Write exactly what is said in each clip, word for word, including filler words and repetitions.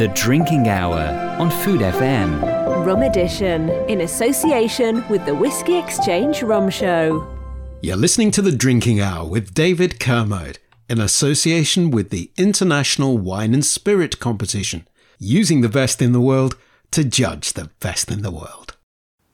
The Drinking Hour on Food F M. Rum Edition, in association with the Whiskey Exchange Rum Show. You're listening to The Drinking Hour with David Kermode, in association with the International Wine and Spirit Competition, using the best in the world to judge the best in the world.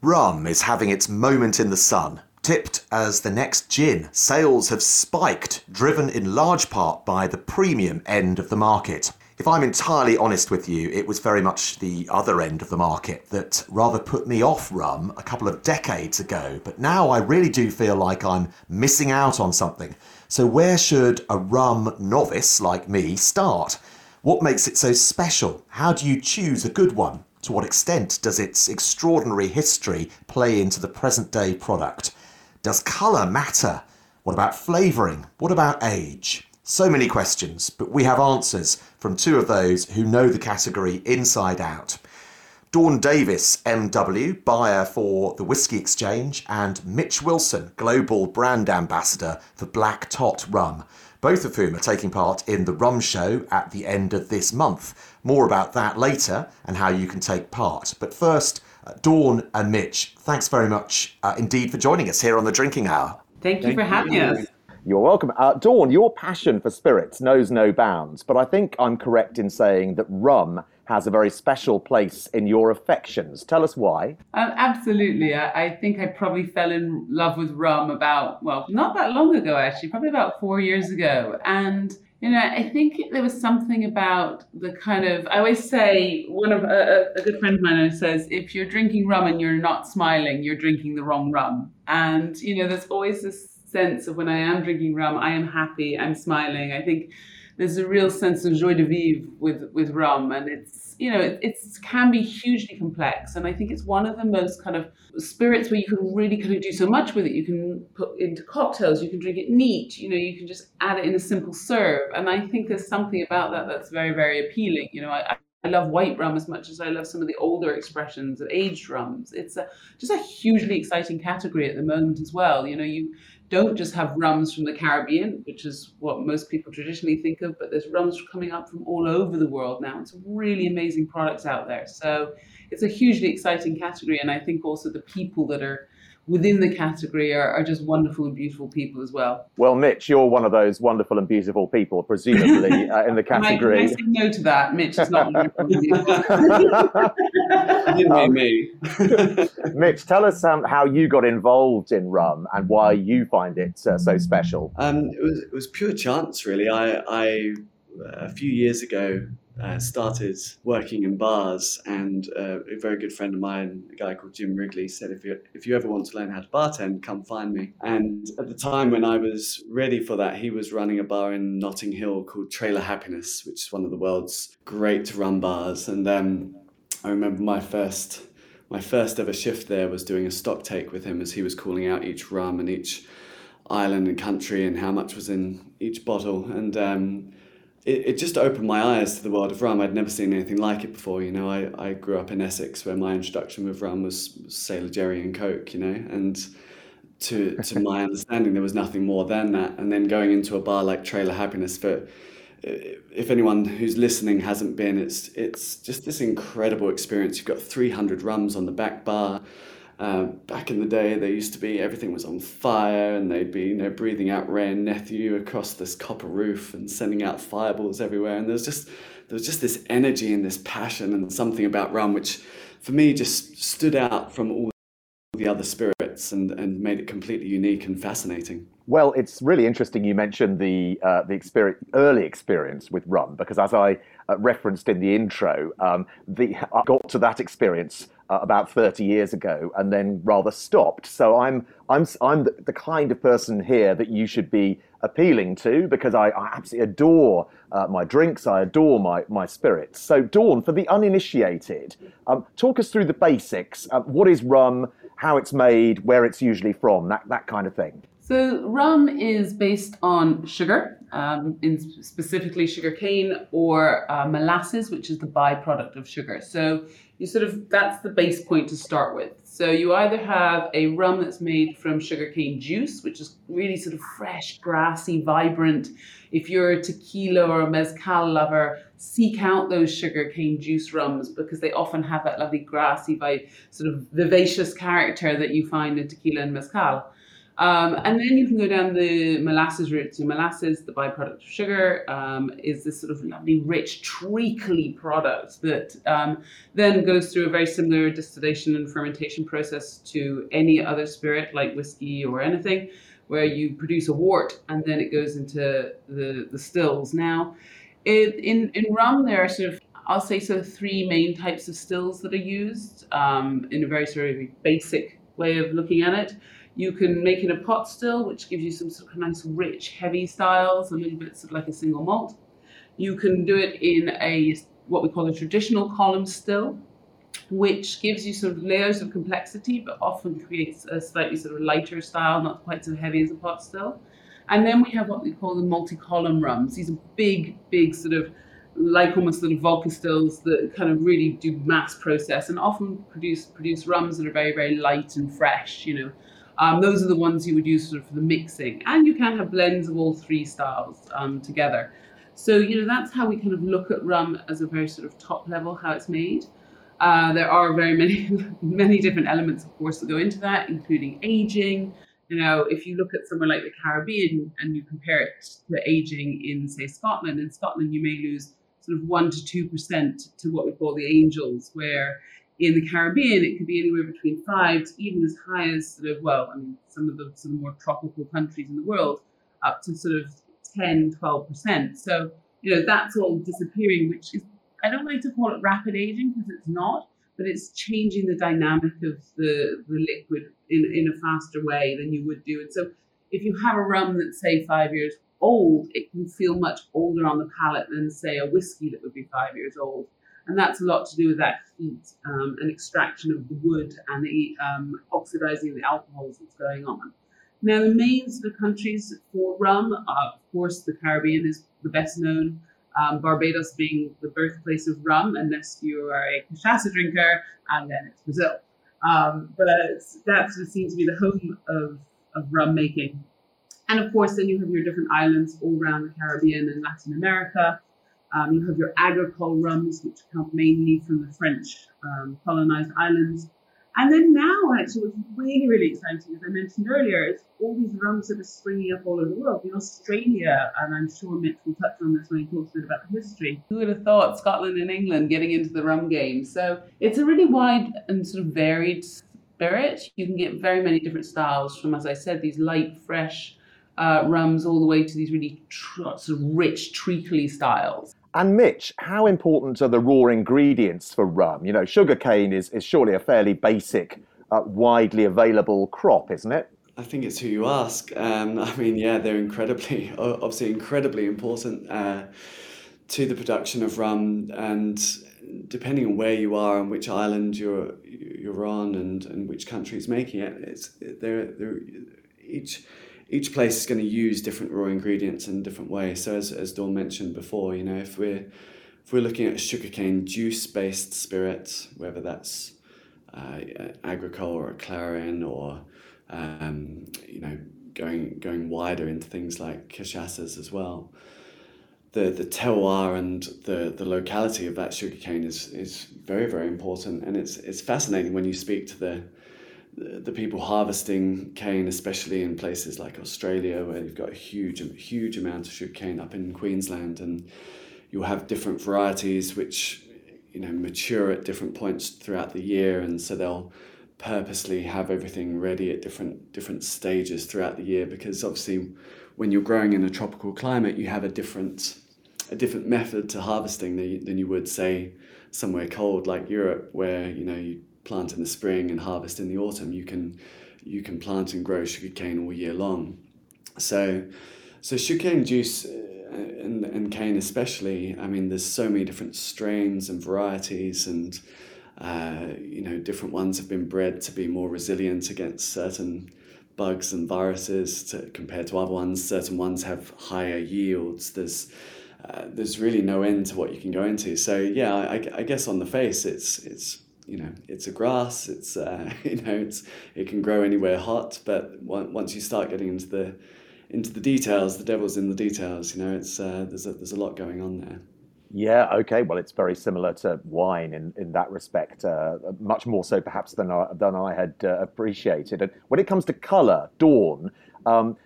Rum is having its moment in the sun. Tipped as the next gin, sales have spiked, driven in large part by the premium end of the market. If I'm entirely honest with you, it was very much the other end of the market that rather put me off rum a couple of decades ago. But now I really do feel like I'm missing out on something. So where should a rum novice like me start? What makes it so special? How do you choose a good one? To what extent does its extraordinary history play into the present-day product? Does colour matter? What about flavouring? What about age? So many questions, but we have answers from two of those who know the category inside out. Dawn Davis, M W, buyer for the Whiskey Exchange, and Mitch Wilson, global brand ambassador for Black Tot Rum, both of whom are taking part in the Rum Show at the end of this month. More about that later and how you can take part. But first, Dawn and Mitch, thanks very much uh, indeed for joining us here on The Drinking Hour. Thank you Thank for having you. us. You're welcome. Uh, Dawn, your passion for spirits knows no bounds, but I think I'm correct in saying that rum has a very special place in your affections. Tell us why. Um, absolutely. I, I think I probably fell in love with rum about, well, not that long ago, actually, probably about four years ago. And you know, I think there was something about the kind of, I always say, one of a, a good friend of mine says, if you're drinking rum and you're not smiling, you're drinking the wrong rum. And, you know, there's always this sense of when I am drinking rum, I am happy, I'm smiling. I think there's a real sense of joie de vivre with, with rum. And it's, you know, it it's, can be hugely complex. And I think it's one of the most kind of spirits where you can really kind of do so much with it. You can put into cocktails, you can drink it neat, you know, you can just add it in a simple serve. And I think there's something about that that's very, very appealing. You know, I, I love white rum as much as I love some of the older expressions of aged rums. It's a, just a hugely exciting category at the moment as well. You know, you don't just have rums from the Caribbean, which is what most people traditionally think of, but there's rums coming up from all over the world now. It's really amazing products out there. So it's a hugely exciting category. And I think also the people that are within the category are, are just wonderful and beautiful people as well. Well, Mitch, you're one of those wonderful and beautiful people, presumably, uh, in the category. I say no to that, Mitch. It's not wonderful and beautiful. Didn't um, mean me. Mitch, tell us um, how you got involved in rum and why you find it uh, so special. Um, it was it was pure chance, really. I, I a few years ago, Uh, started working in bars, and uh, a very good friend of mine, a guy called Jim Wrigley, said, if you if you ever want to learn how to bartend, come find me. And at the time when I was ready for that, he was running a bar in Notting Hill called Trailer Happiness, which is one of the world's great rum bars. And um, I remember my first my first ever shift there was doing a stock take with him as he was calling out each rum and each island and country and how much was in each bottle. And um It, it just opened my eyes to the world of rum. I'd never seen anything like it before. You know, I, I grew up in Essex, where my introduction with rum was Sailor Jerry and Coke, you know, and to to my understanding, there was nothing more than that. And then going into a bar like Trailer Happiness, for if anyone who's listening hasn't been, it's it's just this incredible experience. You've got three hundred rums on the back bar. Uh, back in the day, there used to be, everything was on fire, and they'd be, you know, breathing out Wray and Nephew across this copper roof and sending out fireballs everywhere. And there was just there was just this energy and this passion and something about rum, which for me just stood out from all the other spirits and, and made it completely unique and fascinating. Well, it's really interesting you mentioned the uh, the experience, early experience with rum, because as I uh, referenced in the intro, um, the I got to that experience uh, about thirty years ago and then rather stopped. So I'm I'm I'm the, the kind of person here that you should be appealing to, because I, I absolutely adore uh, my drinks, I adore my my spirits. So Dawn, for the uninitiated, um, talk us through the basics. Uh, what is rum? How it's made? Where it's usually from? That that kind of thing. So rum is based on sugar, um, in specifically sugarcane or uh, molasses, which is the byproduct of sugar. So you sort of, that's the base point to start with. So you either have a rum that's made from sugarcane juice, which is really sort of fresh, grassy, vibrant. If you're a tequila or a mezcal lover, seek out those sugarcane juice rums because they often have that lovely grassy, vibe, sort of vivacious character that you find in tequila and mezcal. Um, and then you can go down the molasses route. So molasses, the byproduct of sugar, um, is this sort of lovely, rich, treacly product that um, then goes through a very similar distillation and fermentation process to any other spirit like whiskey or anything, where you produce a wort and then it goes into the, the stills. Now, it, in, in rum, there are sort of, I'll say sort of three main types of stills that are used um, in a very sort of basic way of looking at it. You can make it a pot still, which gives you some sort of nice, rich, heavy styles, a little bit sort of like a single malt. You can do it in a what we call a traditional column still, which gives you sort of layers of complexity, but often creates a slightly sort of lighter style, not quite so heavy as a pot still. And then we have what we call the multi-column rums. These are big, big sort of like almost little vodka stills that kind of really do mass process and often produce produce rums that are very, very light and fresh, you know. Um, those are the ones you would use sort of for the mixing, and you can have blends of all three styles um, together. So, you know, that's how we kind of look at rum as a very sort of top level, how it's made. Uh, there are very many, many different elements, of course, that go into that, including aging. You know, if you look at somewhere like the Caribbean and you compare it to aging in, say, Scotland, in Scotland, you may lose sort of one to two percent to what we call the angels, where in the Caribbean, it could be anywhere between five to even as high as sort of, well, I mean, some of the sort of more tropical countries in the world, up to sort of ten, twelve percent. So, you know, that's all disappearing, which is, I don't like to call it rapid aging because it's not, but it's changing the dynamic of the, the liquid in, in a faster way than you would do. And so if you have a rum that's, say, five years old, it can feel much older on the palate than, say, a whiskey that would be five years old. And that's a lot to do with that heat um, and extraction of the wood and the um, oxidizing of the alcohols that's going on. Now, the main sort of countries for rum, uh, of course, the Caribbean is the best known, um, Barbados being the birthplace of rum, unless you are a cachaça drinker, and then it's Brazil. Um, but that sort of seems to be the home of, of rum making. And of course, then you have your different islands all around the Caribbean and Latin America. Um, you have your agricole rums, which come mainly from the French um, colonized islands. And then now, actually, what's really, really exciting, as I mentioned earlier, is all these rums that are springing up all over the world. In Australia, and I'm sure Mitch will touch on this when he talks a bit about the history. Who would have thought Scotland and England getting into the rum game? So it's a really wide and sort of varied spirit. You can get very many different styles from, as I said, these light, fresh uh, rums all the way to these really tr- sort of rich, treacly styles. And Mitch, how important are the raw ingredients for rum? You know, sugarcane is, is surely a fairly basic, uh, widely available crop, isn't it? I think it's who you ask. Um, I mean, yeah, they're incredibly, obviously incredibly important uh, to the production of rum. And depending on where you are and which island you're you're on and, and which country is making it, it's they're, they're each... Each place is going to use different raw ingredients in a different way. So as as Dawn mentioned before, you know, if we're if we're looking at sugarcane juice-based spirits, whether that's uh, agricole or a clarin, or um, you know, going going wider into things like cachaças as well, the the terroir and the the locality of that sugarcane is is very very important, and it's it's fascinating when you speak to the. the people harvesting cane, especially in places like Australia, where you've got a huge, huge amount of sugarcane up in Queensland, and you'll have different varieties which, you know, mature at different points throughout the year, and so they'll purposely have everything ready at different different stages throughout the year, because obviously, when you're growing in a tropical climate, you have a different a different method to harvesting than you, than you would say somewhere cold like Europe, where you know you. Plant in the spring and harvest in the autumn. You can you can plant and grow sugarcane all year long. So so sugarcane juice and and cane especially. I mean, there's so many different strains and varieties, and uh, you know, different ones have been bred to be more resilient against certain bugs and viruses to, compared to other ones. Certain ones have higher yields. There's uh, there's really no end to what you can go into. So yeah, I, I guess on the face, it's it's. You know, it's a grass, it's, uh, you know, it's it can grow anywhere hot, but once you start getting into the into the details, the devil's in the details, you know, it's uh, there's, a, there's a lot going on there. Yeah, okay. Well, it's very similar to wine in, in that respect, uh, much more so perhaps than I, than I had uh, appreciated. And when it comes to colour, Dawn, um,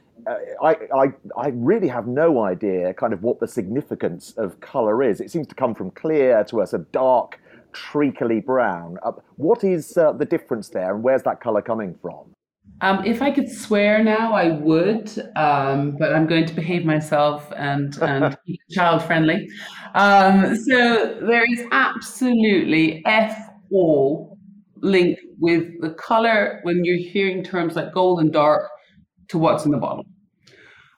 I, I I really have no idea kind of what the significance of colour is. It seems to come from clear to a sort of dark, treacly brown. Uh, what is uh, the difference there, and where's that colour coming from? Um, if I could swear now, I would, um, but I'm going to behave myself and, and keep it child friendly. Um, so there is absolutely F all linked with the color when you're hearing terms like gold and dark to what's in the bottle.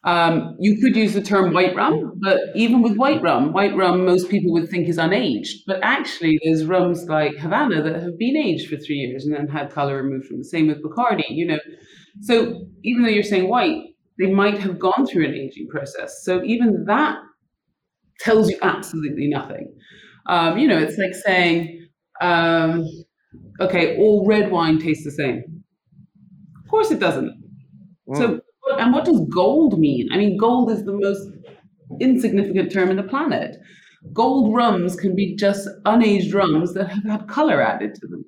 Um, you could use the term white rum, but even with white rum, white rum most people would think is unaged. But actually, there's rums like Havana that have been aged for three years and then had color removed from the same with Bacardi, you know. So even though you're saying white, they might have gone through an aging process. So even that tells you absolutely nothing. Um, you know, it's like saying, um, okay, all red wine tastes the same. Of course it doesn't. Wow. So. And what does gold mean? I mean, gold is the most insignificant term in the planet. Gold rums can be just unaged rums that have had color added to them.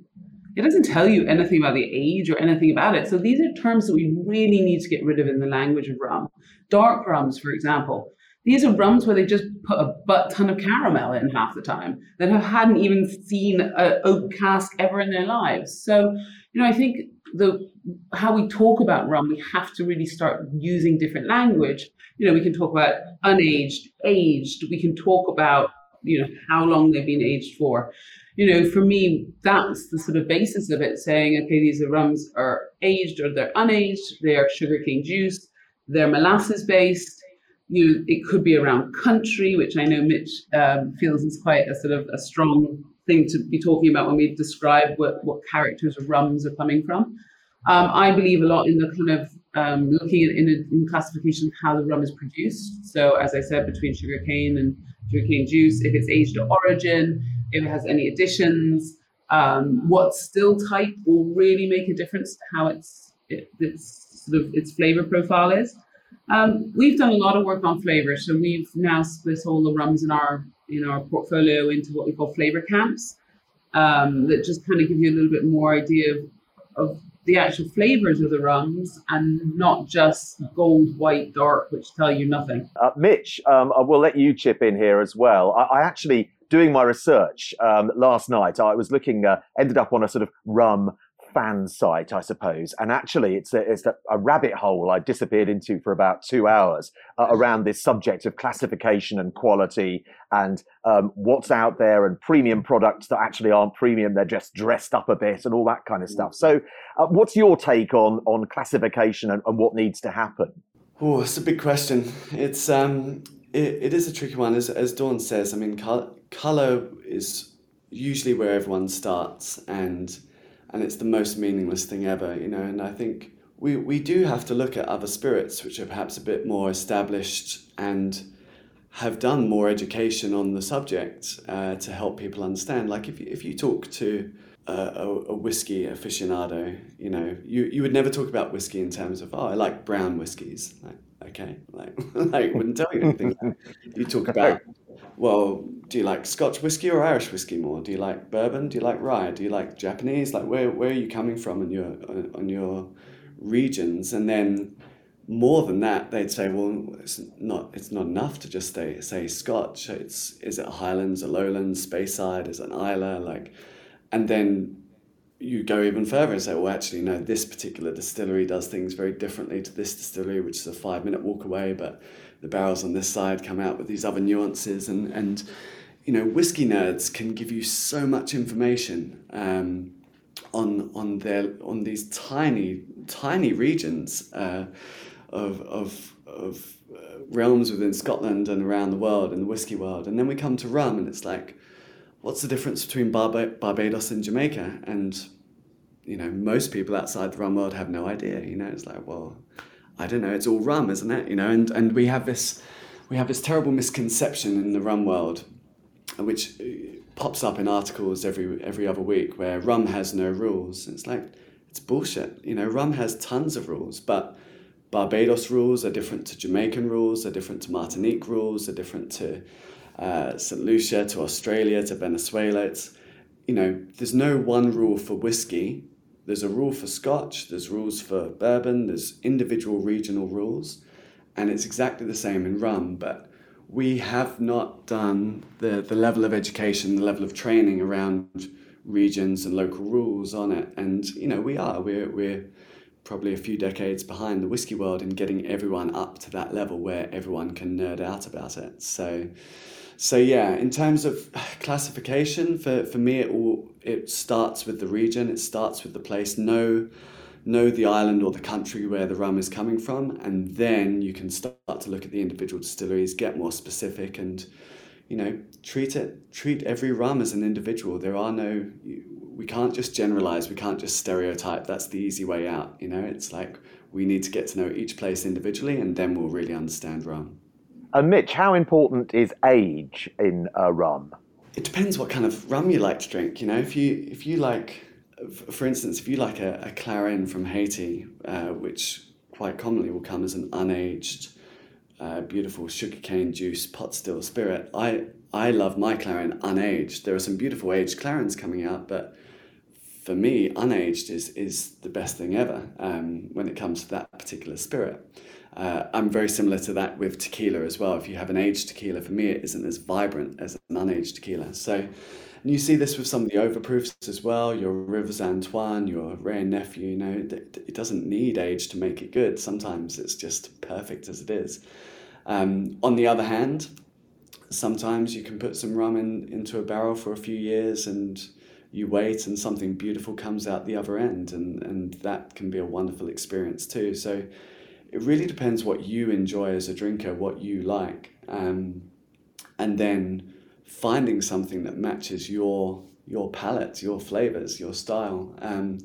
It doesn't tell you anything about the age or anything about it. So these are terms that we really need to get rid of in the language of rum. Dark rums, for example. These are rums where they just put a butt ton of caramel in half the time that have hadn't even seen an oak cask ever in their lives. So, you know, I think the how we talk about rum, we have to really start using different language. You know, we can talk about unaged, aged. We can talk about, you know, how long they've been aged for. You know, for me, that's the sort of basis of it, saying, okay, these are rums are aged or they're unaged. They are sugarcane juice. They're molasses-based. You know, it could be around country, which I know Mitch um, feels is quite a sort of a strong thing to be talking about when we describe what, what characters of rums are coming from. Um, I believe a lot in the kind of um, looking at in, a, in classification of how the rum is produced. So as I said, between sugarcane and sugarcane juice, if it's aged at origin, if it has any additions, um, what still type will really make a difference to how it's, it, it's sort of its flavor profile is. Um, we've done a lot of work on flavor, so we've now split all the rums in our in our portfolio into what we call flavor camps, um, that just kind of give you a little bit more idea of, of the actual flavors of the rums and not just gold, white, dark, which tell you nothing. Uh, Mitch, um, I will let you chip in here as well. I, I actually, doing my research um, last night, I was looking, uh, ended up on a sort of rum fan site, I suppose, and actually it's a, it's a, a rabbit hole I disappeared into for about two hours uh, around this subject of classification and quality and um, what's out there and premium products that actually aren't premium, they're just dressed up a bit and all that kind of stuff. So uh, what's your take on on classification and, and what needs to happen? Oh, it's a big question. It's um, it, it is a tricky one, as, as Dawn says. I mean, col- colour is usually where everyone starts, and And it's the most meaningless thing ever, you know. And I think we, we do have to look at other spirits which are perhaps a bit more established and have done more education on the subject uh, to help people understand. Like if you, if you talk to a, a whiskey aficionado, you know, you, you would never talk about whiskey in terms of, oh, I like brown whiskeys. Like, okay, like, like wouldn't tell you anything. You talk about, well, do you like Scotch whiskey or Irish whiskey more? Do you like bourbon? Do you like rye? Do you like Japanese? Like where where are you coming from in your on your regions? And then more than that, they'd say, well, it's not it's not enough to just say say Scotch. It's is it Highlands or Lowlands, Speyside, is it an Islay? Like, and then you go even further and say, well, actually, no, this particular distillery does things very differently to this distillery, which is a five-minute walk away, but the barrels on this side come out with these other nuances. And, and you know, whiskey nerds can give you so much information um, on on their on these tiny, tiny regions uh, of, of, of realms within Scotland and around the world and the whiskey world. And then we come to rum, and it's like, what's the difference between Barba- Barbados and Jamaica? And you know, most people outside the rum world have no idea. You know, it's like, well, I don't know. It's all rum, isn't it? You know, and, and we have this, we have this terrible misconception in the rum world, which pops up in articles every every other week, where rum has no rules. It's like, it's bullshit. You know, rum has tons of rules, but Barbados rules are different to Jamaican rules, are different to Martinique rules, are different to uh, Saint Lucia to Australia to Venezuela. It's, you know, there's no one rule for whiskey. There's a rule for Scotch, there's rules for bourbon, there's individual regional rules, and it's exactly the same in rum, but we have not done the, the level of education, the level of training around regions and local rules on it. And, you know, we are, we're, we're probably a few decades behind the whiskey world in getting everyone up to that level where everyone can nerd out about it. So, so yeah, in terms of classification, for, for me, it all it starts with the region, it starts with the place. Know, know the island or the country where the rum is coming from, and then you can start to look at the individual distilleries, get more specific, and, you know, treat it, treat every rum as an individual. There are no, we can't just generalize, we can't just stereotype. That's the easy way out, you know. It's like we need to get to know each place individually, and then we'll really understand rum. And Mitch, how important is age in a rum? It depends what kind of rum you like to drink. You know, if you if you like, for instance, if you like a, a Clarin from Haiti, uh, which quite commonly will come as an unaged, uh, beautiful sugarcane juice pot still spirit. I I love my Clarin unaged. There are some beautiful aged Clarins coming out, but for me, unaged is is the best thing ever um, when it comes to that particular spirit. Uh, I'm very similar to that with tequila as well. If you have an aged tequila, for me, it isn't as vibrant as an unaged tequila. So, and you see this with some of the overproofs as well, your Rivers Antoine, your Wray and Nephew, you know, it, it doesn't need age to make it good. Sometimes it's just perfect as it is. Um, on the other hand, sometimes you can put some rum in, into a barrel for a few years and you wait and something beautiful comes out the other end, and, and that can be a wonderful experience too. So, it really depends what you enjoy as a drinker, what you like, um, and then finding something that matches your your palate, your flavors, your style. Um,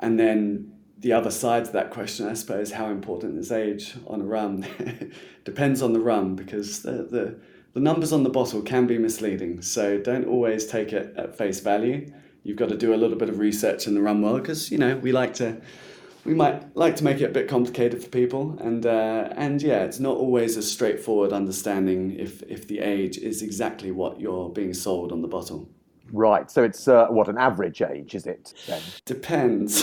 and then the other side to that question, I suppose, how important is age on a rum? Depends on the rum, because the, the, the numbers on the bottle can be misleading, so don't always take it at face value. You've got to do a little bit of research in the rum world, because, you know, we like to... We might like to make it a bit complicated for people, and uh, and yeah, it's not always a straightforward understanding if, if the age is exactly what you're being sold on the bottle. Right, so it's uh, what, an average age, is it then? Depends.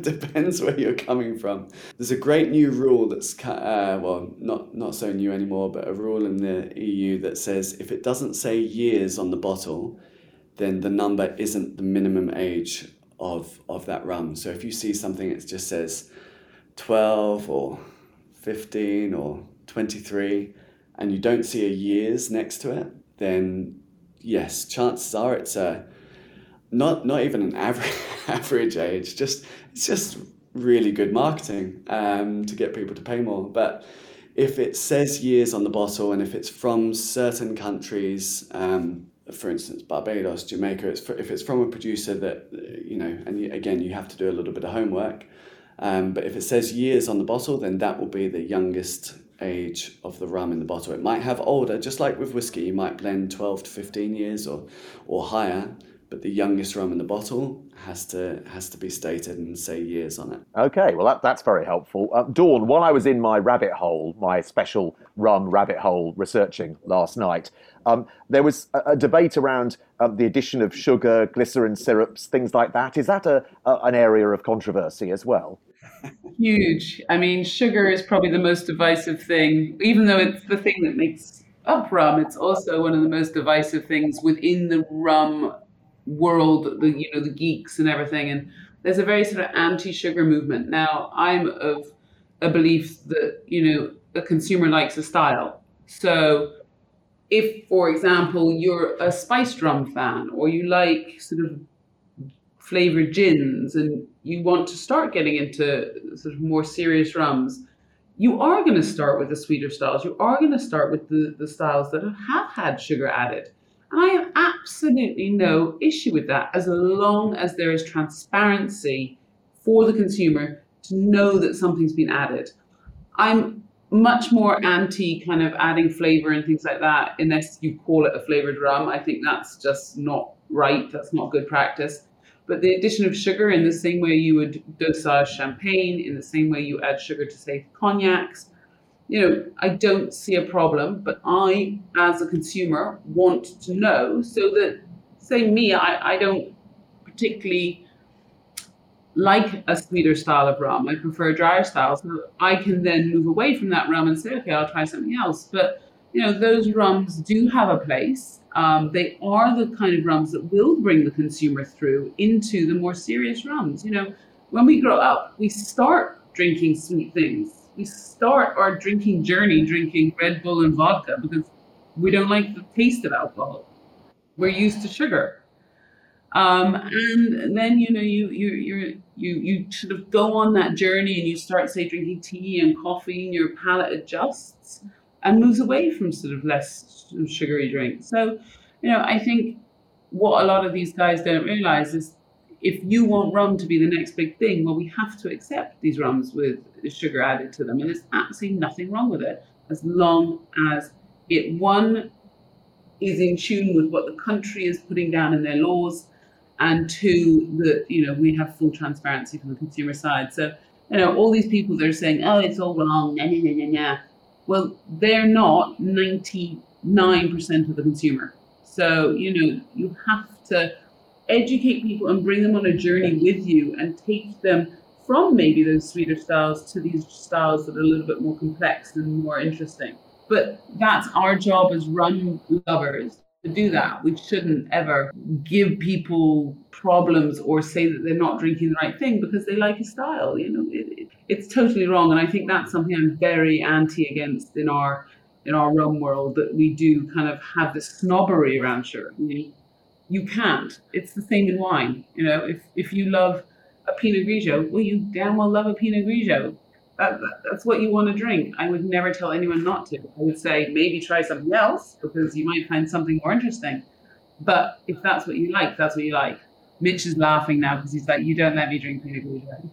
Depends where you're coming from. There's a great new rule that's, uh, well, not, not so new anymore, but a rule in the E U that says if it doesn't say years on the bottle, then the number isn't the minimum age of of that rum. So if you see something it just says twelve or fifteen or twenty-three and you don't see a years next to it, then yes, chances are it's a not not even an average average age, just it's just really good marketing um to get people to pay more. But if it says years on the bottle and if it's from certain countries, um for instance, Barbados, Jamaica, it's for, if it's from a producer that, you know, and you, again, you have to do a little bit of homework, um, but if it says years on the bottle, then that will be the youngest age of the rum in the bottle. It might have older, just like with whiskey, you might blend twelve to fifteen years or or higher, but the youngest rum in the bottle has to has to be stated and say years on it. Okay, well, that, that's very helpful. Uh, Dawn, while I was in my rabbit hole, my special rum rabbit hole researching last night, um, there was a, a debate around um, the addition of sugar, glycerin syrups, things like that. Is that a, a an area of controversy as well? Huge. I mean, sugar is probably the most divisive thing, even though it's the thing that makes up rum. It's also one of the most divisive things within the rum world, the, you know, the geeks and everything. And there's a very sort of anti-sugar movement. Now, I'm of a belief that, you know, a consumer likes a style. So if, for example, you're a spiced rum fan or you like sort of flavored gins and you want to start getting into sort of more serious rums, you are going to start with the sweeter styles. You are going to start with the, the styles that have had sugar added. And I have absolutely no issue with that, as long as there is transparency for the consumer to know that something's been added. I'm much more anti kind of adding flavor and things like that, unless you call it a flavored rum. I think that's just not right. That's not good practice. But the addition of sugar, in the same way you would dosage champagne, in the same way you add sugar to, say, cognacs, you know, I don't see a problem, but I, as a consumer, want to know so that, say me, I, I don't particularly like a sweeter style of rum. I prefer drier styles. So I can then move away from that rum and say, okay, I'll try something else. But, you know, those rums do have a place. Um, they are the kind of rums that will bring the consumer through into the more serious rums. You know, when we grow up, we start drinking sweet things. We start our drinking journey drinking Red Bull and vodka because we don't like the taste of alcohol. We're used to sugar. Um, and then, you know, you you you you you sort of go on that journey and you start, say, drinking tea and coffee, and your palate adjusts and moves away from sort of less sugary drinks. So, you know, I think what a lot of these guys don't realize is if you want rum to be the next big thing, well, we have to accept these rums with sugar added to them. And there's absolutely nothing wrong with it, as long as it, one, is in tune with what the country is putting down in their laws, and two, that, you know, we have full transparency from the consumer side. So, you know, all these people that are saying, oh, it's all wrong, nah, nah, nah, nah, nah. Well, they're not ninety-nine percent of the consumer. So, you know, you have to educate people and bring them on a journey with you and take them from maybe those sweeter styles to these styles that are a little bit more complex and more interesting. But that's our job as rum lovers to do that. We shouldn't ever give people problems or say that they're not drinking the right thing because they like a style. You know, it, it, it's totally wrong. And I think that's something I'm very anti against in our in our rum world, that we do kind of have this snobbery around sugar. You, you can't. It's the same in wine. You know, if if you love a Pinot Grigio, well, you damn well love a Pinot Grigio. That, that, that's what you want to drink. I would never tell anyone not to. I would say maybe try something else because you might find something more interesting. But if that's what you like, that's what you like. Mitch is laughing now because he's like, you don't let me drink Pinot Grigio.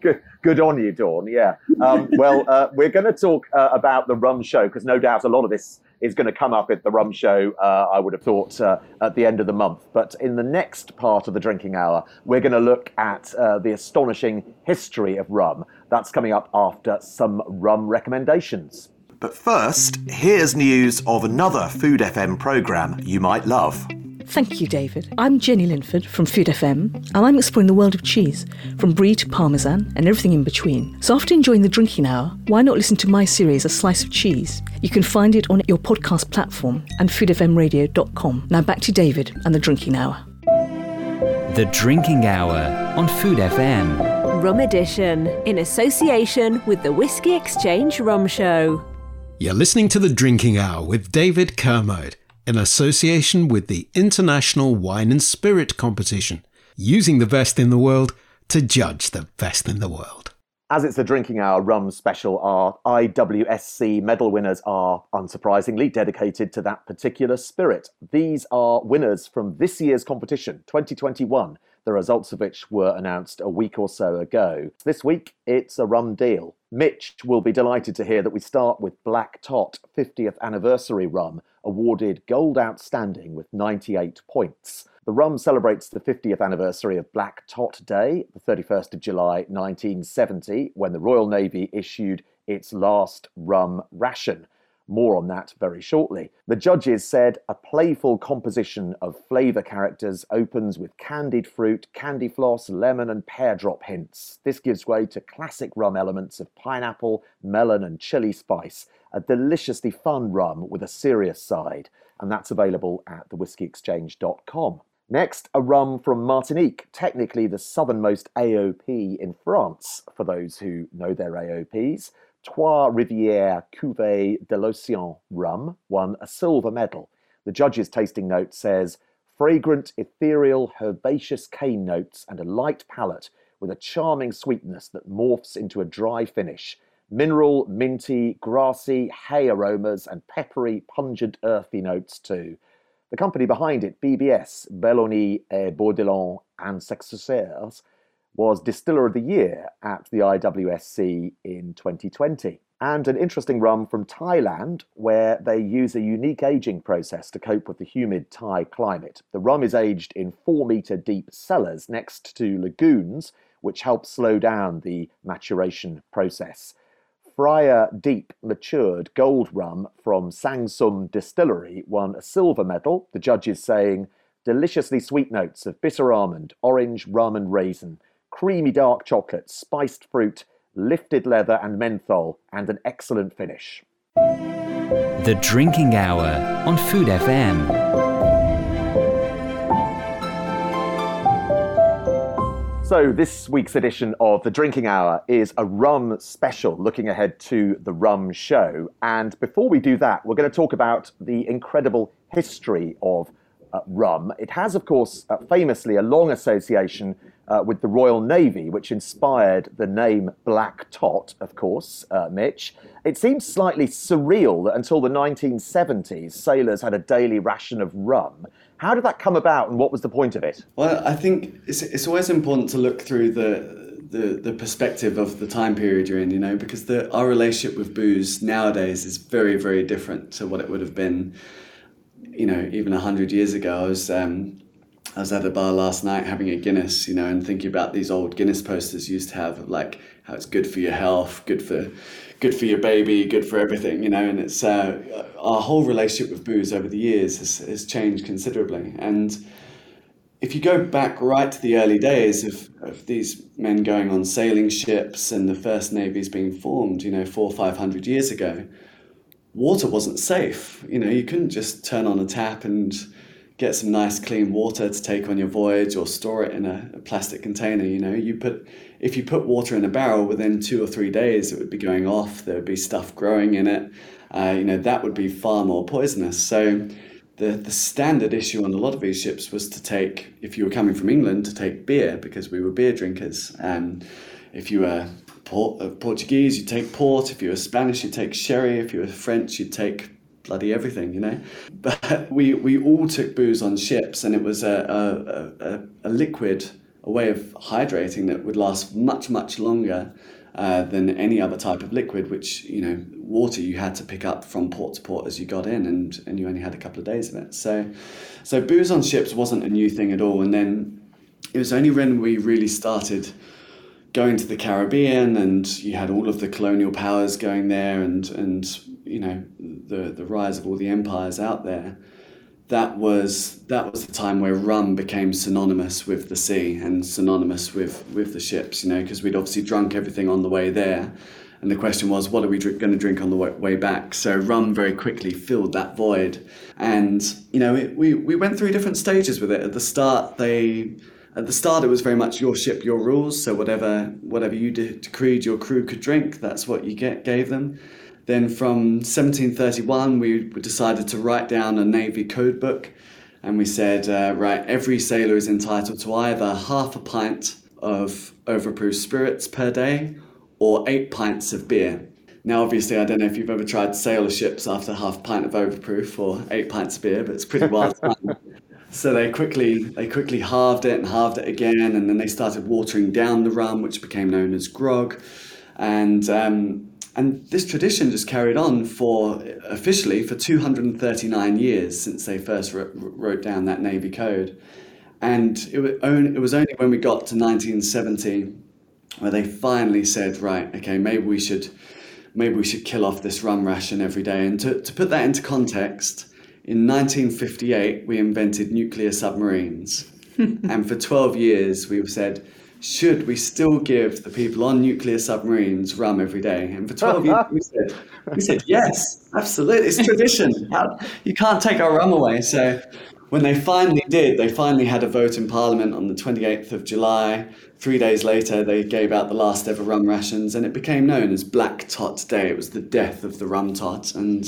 good, good on you, Dawn. Yeah. Um, well, uh, we're going to talk uh, about the Rum Show because no doubt a lot of this is going to come up at the Rum Show, uh, I would have thought, uh, at the end of the month. But in the next part of the Drinking Hour, we're going to look at uh, the astonishing history of rum. That's coming up after some rum recommendations. But first, here's news of another Food F M programme you might love. Thank you, David. I'm Jenny Linford from Food F M, and I'm exploring the world of cheese, from brie to parmesan and everything in between. So after enjoying the Drinking Hour, why not listen to my series, A Slice of Cheese? You can find it on your podcast platform and food f m radio dot com. Now back to David and the Drinking Hour. The Drinking Hour on Food F M. Rum Edition, in association with the Whiskey Exchange Rum Show. You're listening to the Drinking Hour with David Kermode, in association with the International Wine and Spirit Competition, using the best in the world to judge the best in the world. As it's the Drinking Hour Rum Special, our I W S C medal winners are, unsurprisingly, dedicated to that particular spirit. These are winners from this year's competition, twenty twenty-one, the results of which were announced a week or so ago. This week, it's a rum deal. Mitch will be delighted to hear that we start with Black Tot fiftieth Anniversary Rum, awarded Gold Outstanding with ninety-eight points. The rum celebrates the fiftieth anniversary of Black Tot Day, the thirty-first of July nineteen seventy, when the Royal Navy issued its last rum ration. More on that very shortly. The judges said a playful composition of flavour characters opens with candied fruit, candy floss, lemon and pear drop hints. This gives way to classic rum elements of pineapple, melon and chilli spice. A deliciously fun rum with a serious side, and that's available at the whiskey exchange dot com. Next, a rum from Martinique, technically the southernmost A O P in France, for those who know their A O Ps. Trois Rivière Cuvée de L'Océan rum won a silver medal. The judge's tasting note says, fragrant, ethereal, herbaceous cane notes and a light palate with a charming sweetness that morphs into a dry finish. Mineral, minty, grassy, hay aromas and peppery, pungent, earthy notes too. The company behind it, B B S, Belloni et Baudelon and Sexes, was Distiller of the Year at the I W S C in twenty twenty. And an interesting rum from Thailand, where they use a unique aging process to cope with the humid Thai climate. The rum is aged in four metre deep cellars next to lagoons, which helps slow down the maturation process. Friar Deep Matured Gold Rum from Sangsum Distillery won a silver medal, the judges saying, deliciously sweet notes of bitter almond, orange, rum and raisin, creamy dark chocolate, spiced fruit, lifted leather and menthol, and an excellent finish. The Drinking Hour on Food F M. So this week's edition of The Drinking Hour is a rum special looking ahead to the Rum Show. And before we do that, we're going to talk about the incredible history of Uh, rum. It has, of course, uh, famously a long association uh, with the Royal Navy, which inspired the name Black Tot, of course, uh, Mitch. It seems slightly surreal that until the nineteen seventies, sailors had a daily ration of rum. How did that come about and what was the point of it? Well, I think it's, it's always important to look through the The, the perspective of the time period you're in, you know, because the, our relationship with booze nowadays is very, very different to what it would have been, you know, even a hundred years ago. I was um, I was at a bar last night having a Guinness, you know, and thinking about these old Guinness posters used to have, like how it's good for your health, good for, good for your baby, good for everything, you know. And it's uh, our whole relationship with booze over the years has, has changed considerably. And if you go back right to the early days of, of these men going on sailing ships and the first navies being formed, you know, four or five hundred years ago, water wasn't safe. You know, you couldn't just turn on a tap and get some nice clean water to take on your voyage or store it in a, a plastic container. You know, you put if you put water in a barrel, within two or three days it would be going off. There would be stuff growing in it. Uh, you know, that would be far more poisonous. So the the standard issue on a lot of these ships was to take, if you were coming from England, to take beer, because we were beer drinkers. And if you were Port, uh, Portuguese, you take port. If you were Spanish, you take sherry. If you were French, you take bloody everything, you know. But we we all took booze on ships, and it was a a, a, a liquid, a way of hydrating that would last much much longer uh, than any other type of liquid. Which, you know, water you had to pick up from port to port as you got in, and and you only had a couple of days of it. So so booze on ships wasn't a new thing at all. And then it was only when we really started going to the Caribbean, and you had all of the colonial powers going there, and and you know the the rise of all the empires out there, that was that was the time where rum became synonymous with the sea and synonymous with with the ships, you know, because we'd obviously drunk everything on the way there, and the question was, what are we dr- going to drink on the w- way back? So rum very quickly filled that void, and you know it, we we went through different stages with it. At the start, they At the start, it was very much your ship, your rules. So whatever whatever you de- decreed your crew could drink, that's what you get, gave them. Then from seventeen thirty-one, we decided to write down a Navy code book. And we said, uh, right, every sailor is entitled to either half a pint of overproof spirits per day or eight pints of beer. Now, obviously, I don't know if you've ever tried to sail the ships after half a pint of overproof or eight pints of beer, but it's pretty wild fun. So they quickly they quickly halved it and halved it again, and then they started watering down the rum, which became known as grog, and um, and this tradition just carried on for officially for two hundred thirty-nine years since they first wrote, wrote down that Navy code, and it was only, it was only when we got to nineteen seventy where they finally said, right, okay, maybe we should maybe we should kill off this rum ration every day. And to to put that into context, in nineteen fifty-eight, we invented nuclear submarines. And for twelve years, we've said, should we still give the people on nuclear submarines rum every day? And for twelve years, we said, we said yes, absolutely. It's tradition. You can't take our rum away. So when they finally did, they finally had a vote in Parliament on the twenty-eighth of July. Three days later, they gave out the last ever rum rations, and it became known as Black Tot Day. It was the death of the rum tot. And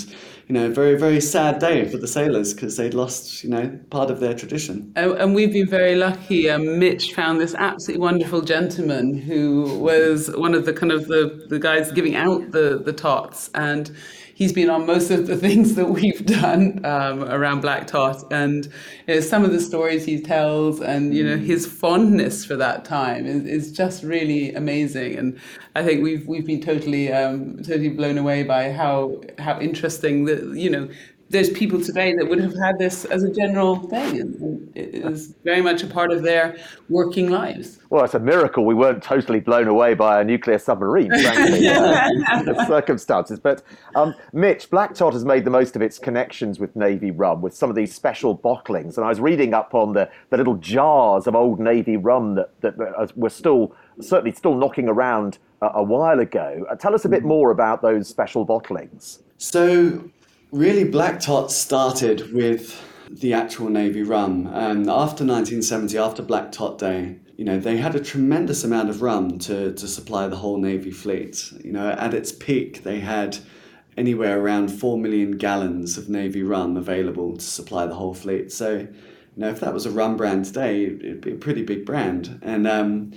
you know, very, very sad day for the sailors, because they'd lost, you know, part of their tradition. Oh, and we've been very lucky. Um, Mitch found this absolutely wonderful gentleman who was one of the kind of the, the guys giving out the, the tots. And he's been on most of the things that we've done um, around Black Tot. And you know, some of the stories he tells and, you know, his fondness for that time is, is just really amazing. And I think we've we've been totally um, totally blown away by how how interesting the, you know, there's people today that would have had this as a general thing, and it is very much a part of their working lives. Well, it's a miracle we weren't totally blown away by a nuclear submarine, frankly, yeah. uh, in the circumstances. But um, Mitch, Black Tot has made the most of its connections with Navy rum, with some of these special bottlings. And I was reading up on the, the little jars of old Navy rum that, that, that were still, certainly still knocking around uh, a while ago. Uh, tell us a bit more about those special bottlings. So... Really, Black Tot started with the actual Navy rum. And after nineteen seventy, after Black Tot Day, you know, they had a tremendous amount of rum to, to supply the whole Navy fleet. You know, at its peak, they had anywhere around four million gallons of Navy rum available to supply the whole fleet. So, you know, if that was a rum brand today, it'd be a pretty big brand. And um,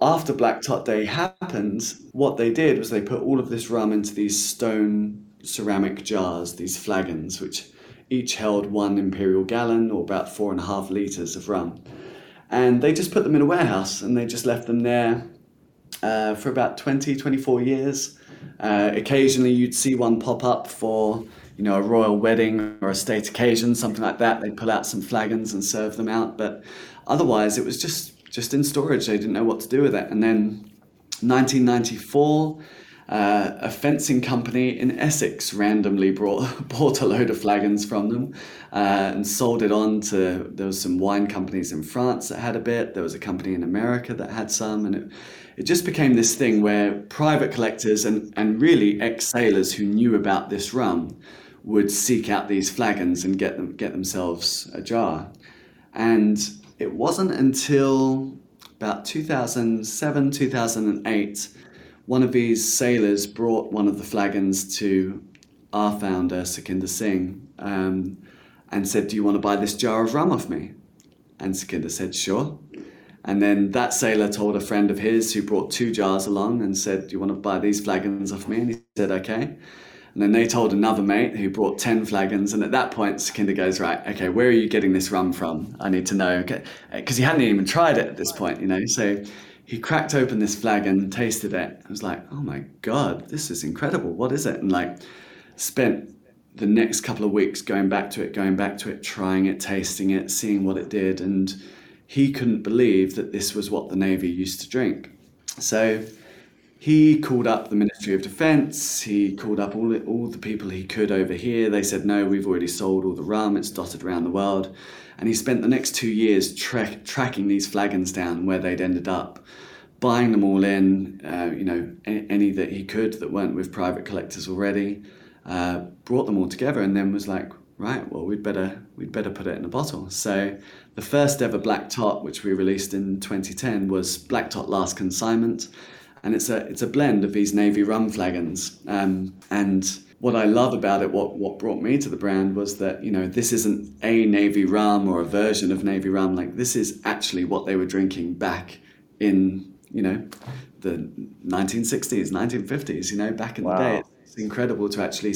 after Black Tot Day happened, what they did was they put all of this rum into these stone ceramic jars, these flagons, which each held one imperial gallon or about four and a half litres of rum. And they just put them in a warehouse and they just left them there uh, for about twenty, twenty-four years. Uh, occasionally you'd see one pop up for, you know, a royal wedding or a state occasion, something like that. They'd pull out some flagons and serve them out. But otherwise it was just, just in storage. They didn't know what to do with it. And then nineteen ninety-four, Uh, a fencing company in Essex randomly brought, bought a load of flagons from them uh, and sold it on to, there was some wine companies in France that had a bit, there was a company in America that had some, and it, it just became this thing where private collectors and, and really ex-sailors who knew about this rum would seek out these flagons and get them get themselves a jar. And it wasn't until about two thousand seven, two thousand eight one of these sailors brought one of the flagons to our founder, Sukhinder Singh, um, and said, "Do you want to buy this jar of rum off me?" And Sukhinder said, "Sure." And then that sailor told a friend of his who brought two jars along and said, "Do you want to buy these flagons off me?" And he said, "Okay." And then they told another mate who brought ten flagons. And at that point, Sukhinder goes, "Right, okay, where are you getting this rum from? I need to know." Okay, because he hadn't even tried it at this point, you know, so... He cracked open this flagon and tasted it. I was like, "Oh my God, this is incredible. What is it?" And like spent the next couple of weeks going back to it, going back to it, trying it, tasting it, seeing what it did. And he couldn't believe that this was what the Navy used to drink. So he called up the Ministry of Defence. He called up all, all the people he could over here. They said, "No, we've already sold all the rum. It's dotted around the world." And he spent the next two years tra- tracking these flagons down where they'd ended up, buying them all in, uh, you know, any, any that he could that weren't with private collectors already, uh, brought them all together and then was like, "Right, well, we'd better we'd better put it in a bottle." So the first ever Black Tot, which we released in twenty ten, was Black Tot Last Consignment. And it's a it's a blend of these Navy rum flagons. Um, and what I love about it, what, what brought me to the brand was that, you know, this isn't a Navy rum or a version of Navy rum. Like, this is actually what they were drinking back in, you know, the nineteen sixties, nineteen fifties, you know, back in wow. the day. It's incredible to actually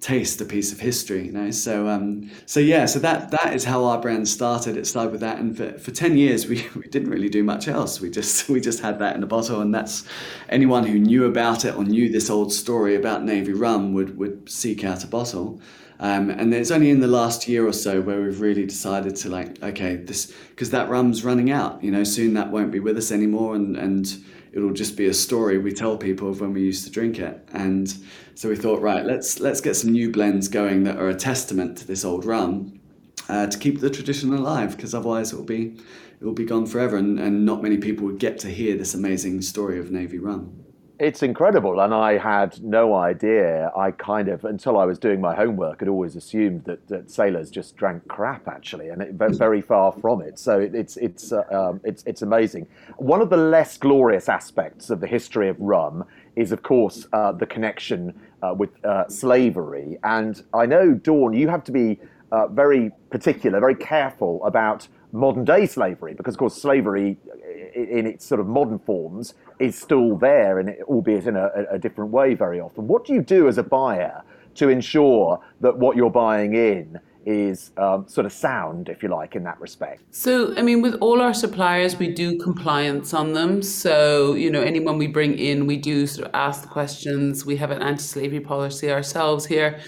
taste a piece of history, you know. So, um, so yeah, so that that is how our brand started. It started with that. And for, for ten years, we, we didn't really do much else. We just we just had that in a bottle. And that's anyone who knew about it or knew this old story about Navy rum would, would seek out a bottle. Um, and it's only in the last year or so where we've really decided to like, okay, this, because that rum's running out, you know, soon that won't be with us anymore. And, and it'll just be a story we tell people of when we used to drink it. And so we thought, right, let's let's get some new blends going that are a testament to this old rum uh, to keep the tradition alive, because otherwise it'll be, it'll be gone forever and, and not many people would get to hear this amazing story of Navy rum. It's incredible, and I had no idea. I kind of, until I was doing my homework, had always assumed that, that sailors just drank crap, actually, and it, very far from it. So it, it's it's uh, um, it's it's amazing. One of the less glorious aspects of the history of rum is, of course, uh, the connection uh, with uh, slavery. And I know, Dawn, you have to be uh, very particular, very careful about modern day slavery, because, of course, slavery in its sort of modern forms is still there, and it, albeit in a, a different way very often. What do you do as a buyer to ensure that what you're buying in is um, sort of sound, if you like, in that respect? So, I mean, with all our suppliers, we do compliance on them. So, you know, anyone we bring in, we do sort of ask the questions. We have an anti-slavery policy ourselves here.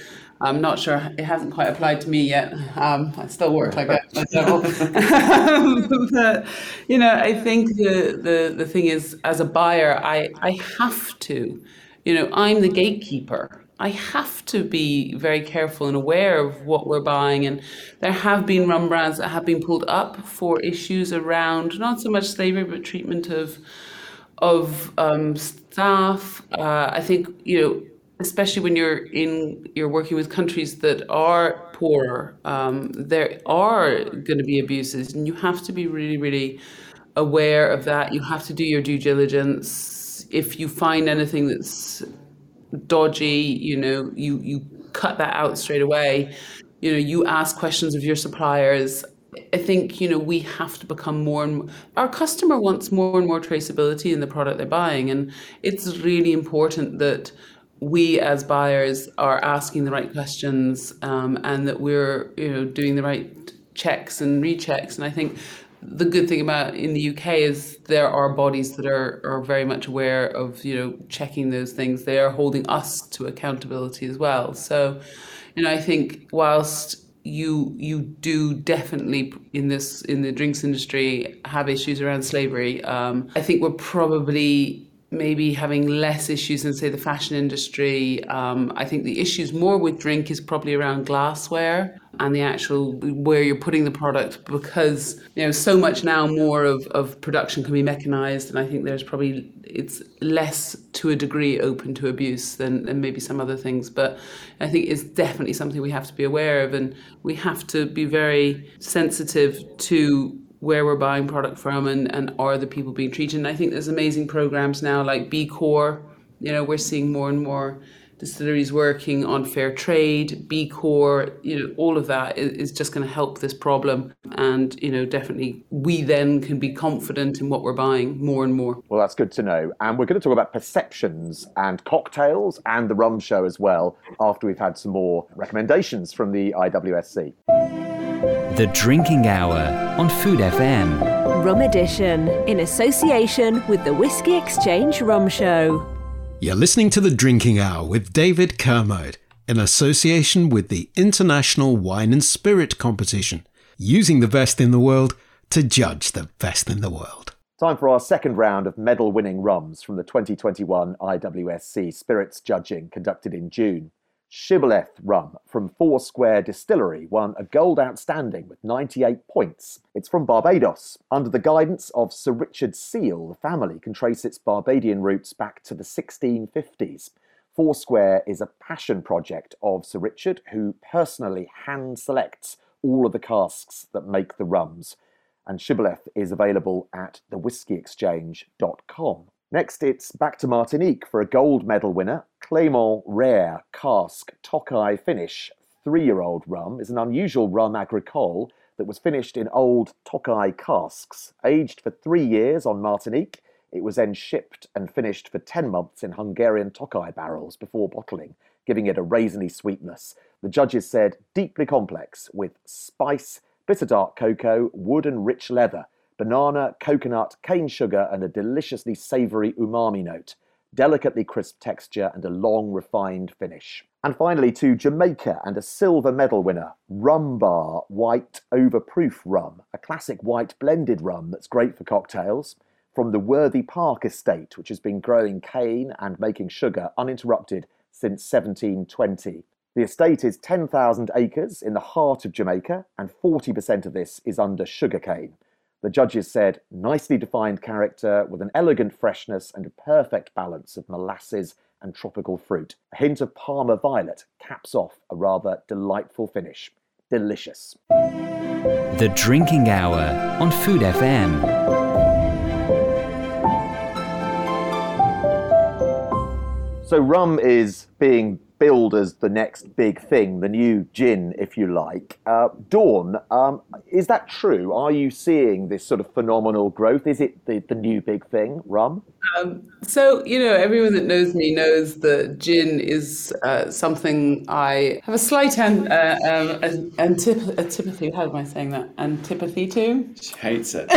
I'm not sure, it hasn't quite applied to me yet. Um, I still work like that myself. But, you know, I think the, the, the thing is, as a buyer, I, I have to, you know, I'm the gatekeeper. I have to be very careful and aware of what we're buying. And there have been rum brands that have been pulled up for issues around not so much slavery, but treatment of of um, staff. Uh, I think, you know, especially when you're in, you're working with countries that are poorer, um, there are going to be abuses, and you have to be really, really aware of that. You have to do your due diligence. If you find anything that's dodgy, you know, you, you cut that out straight away. You know, you ask questions of your suppliers. I think, you know, we have to become more and more, our customer wants more and more traceability in the product they're buying. And it's really important that we as buyers are asking the right questions, um, and that we're, you know, doing the right checks and rechecks. And I think the good thing about in the U K is there are bodies that are, are very much aware of, you know, checking those things. They are holding us to accountability as well. So, you know, I think whilst you you do definitely in this in the drinks industry have issues around slavery, um I think we're probably maybe having less issues than say the fashion industry. um I think the issues more with drink is probably around glassware and the actual where you're putting the product, because, you know, so much now more of of production can be mechanized, and I think there's probably it's less to a degree open to abuse than, than maybe some other things. But I think it's definitely something we have to be aware of, and we have to be very sensitive to where we're buying product from, and, and are the people being treated. And I think there's amazing programs now like B Corp. You know, we're seeing more and more distilleries working on fair trade, B Corp, you know, all of that is just going to help this problem. And, you know, definitely we then can be confident in what we're buying more and more. Well, that's good to know. And we're going to talk about perceptions and cocktails and the Rum Show as well, after we've had some more recommendations from the I W S C. The Drinking Hour on Food F M. Rum Edition, in association with the Whiskey Exchange Rum Show. You're listening to The Drinking Hour with David Kermode, in association with the International Wine and Spirit Competition, using the best in the world to judge the best in the world. Time for our second round of medal-winning rums from the twenty twenty-one I W S C Spirits Judging, conducted in June. Shibboleth rum from Foursquare Distillery won a gold outstanding with ninety-eight points. It's from Barbados. Under the guidance of Sir Richard Seale, the family can trace its Barbadian roots back to the sixteen fifties. Foursquare is a passion project of Sir Richard, who personally hand selects all of the casks that make the rums. And Shibboleth is available at the whiskey exchange dot com. Next, it's back to Martinique for a gold medal winner. Clément Rare Cask Tokai Finish three-year-old rum is an unusual rum agricole that was finished in old Tokai casks. Aged for three years on Martinique, it was then shipped and finished for ten months in Hungarian Tokai barrels before bottling, giving it a raisiny sweetness. The judges said deeply complex with spice, bitter dark cocoa, wood and rich leather, banana, coconut, cane sugar, and a deliciously savoury umami note, delicately crisp texture, and a long, refined finish. And finally, to Jamaica and a silver medal winner, Rum Bar White Overproof Rum, a classic white blended rum that's great for cocktails, from the Worthy Park Estate, which has been growing cane and making sugar uninterrupted since seventeen twenty. The estate is ten thousand acres in the heart of Jamaica, and forty percent of this is under sugarcane. The judges said, nicely defined character with an elegant freshness and a perfect balance of molasses and tropical fruit. A hint of Parma violet caps off a rather delightful finish. Delicious. The Drinking Hour on Food F M. So rum is being billed as the next big thing, the new gin, if you like. Uh, Dawn, um, is that true? Are you seeing this sort of phenomenal growth? Is it the, the new big thing, rum? Um, so, you know, everyone that knows me knows that gin is uh, something I have a slight an, uh, um, an, antip- antipathy, how am I saying that? Antipathy to? She hates it.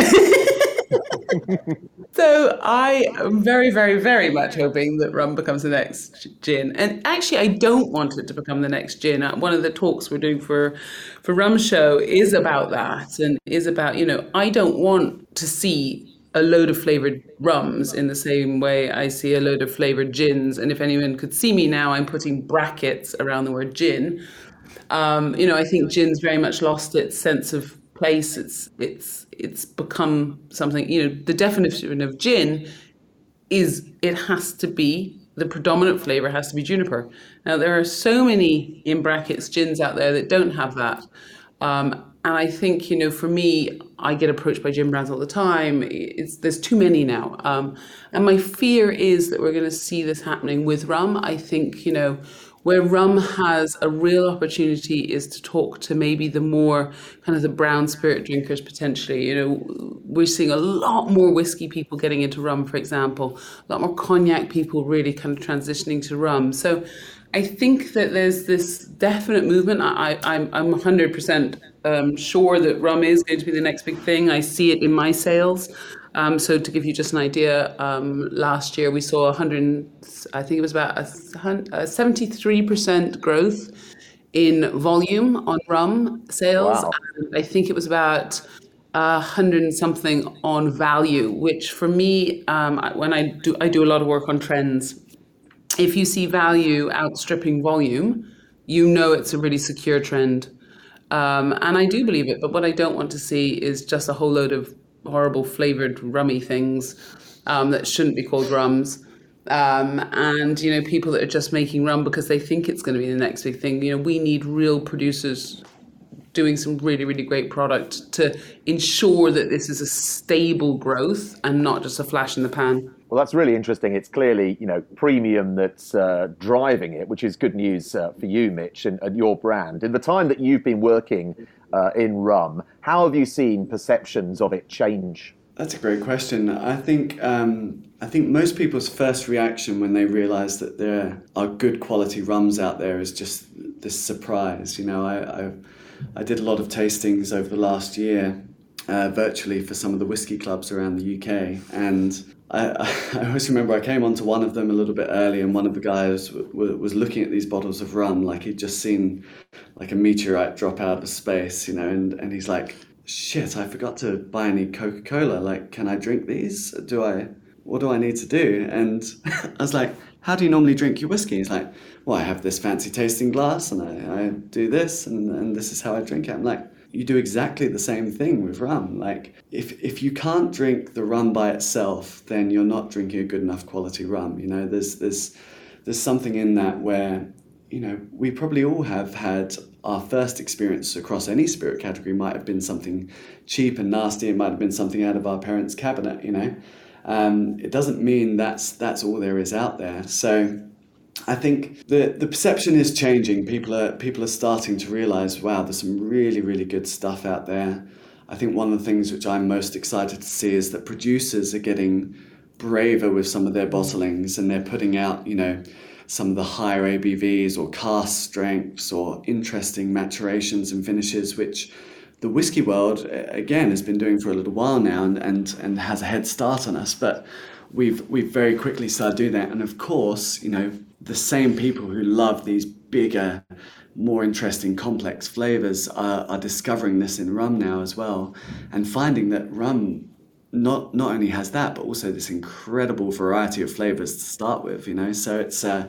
So I am very, very, very much hoping that rum becomes the next gin. And actually, I don't want it to become the next gin. One of the talks we're doing for, for Rum Show is about that, and is about, you know, I don't want to see a load of flavored rums in the same way I see a load of flavored gins. And if anyone could see me now, I'm putting brackets around the word gin. Um, you know, I think gin's very much lost its sense of place. It's it's it's become something, you know, the definition of gin is it has to be, the predominant flavor has to be juniper. Now, there are so many, in brackets, gins out there that don't have that. Um, And I think, you know, for me, I get approached by gin brands all the time. It's, there's too many now. Um, and my fear is that we're going to see this happening with rum. I think, you know, where rum has a real opportunity is to talk to maybe the more kind of the brown spirit drinkers, potentially. You know, we're seeing a lot more whiskey people getting into rum, for example, a lot more cognac people really kind of transitioning to rum. So I think that there's this definite movement. I, I'm, I'm one hundred percent um, sure that rum is going to be the next big thing. I see it in my sales. Um, so to give you just an idea, um, last year we saw one hundred, I think it was about a, a seventy-three percent growth in volume on rum sales. Wow. And I think it was about a hundred and something on value, which for me, um, when I do, I do a lot of work on trends. If you see value outstripping volume, you know it's a really secure trend. Um, and I do believe it, but what I don't want to see is just a whole load of horrible flavored rummy things um, that shouldn't be called rums. Um, and, you know, people that are just making rum because they think it's going to be the next big thing. You know, we need real producers doing some really, really great product to ensure that this is a stable growth and not just a flash in the pan. Well, that's really interesting. It's clearly, you know, premium that's uh, driving it, which is good news uh, for you, Mitch, and, and your brand. In the time that you've been working uh, in rum, how have you seen perceptions of it change? That's a great question. I think um, I think most people's first reaction when they realise that there are good quality rums out there is just this surprise. You know, I I, I did a lot of tastings over the last year, uh, virtually for some of the whiskey clubs around the U K, and I, I always remember I came onto one of them a little bit early, and one of the guys w- w- was looking at these bottles of rum like he'd just seen like a meteorite drop out of space, you know, and, and he's like, shit, I forgot to buy any Coca-Cola. Like, can I drink these? Do I, what do I need to do? And I was like, how do you normally drink your whiskey? He's like, well, I have this fancy tasting glass and I, I do this and, and this is how I drink it. I'm like, you do exactly the same thing with rum. Like, if if you can't drink the rum by itself, then you're not drinking a good enough quality rum. You know, there's there's there's something in that where, you know, we probably all have had our first experience across any spirit category might have been something cheap and nasty. It might have been something out of our parents' cabinet. You know, um, it doesn't mean that's that's all there is out there. So I think the, the perception is changing. People are people are starting to realise, wow, there's some really, really good stuff out there. I think one of the things which I'm most excited to see is that producers are getting braver with some of their bottlings, and they're putting out, you know, some of the higher A B Vs or cask strengths or interesting maturations and finishes, which the whiskey world, again, has been doing for a little while now and, and, and has a head start on us. But we've we've very quickly started doing that. And of course, you know, the same people who love these bigger, more interesting, complex flavors are, are discovering this in rum now as well, and finding that rum not not only has that, but also this incredible variety of flavors to start with. You know, so it's a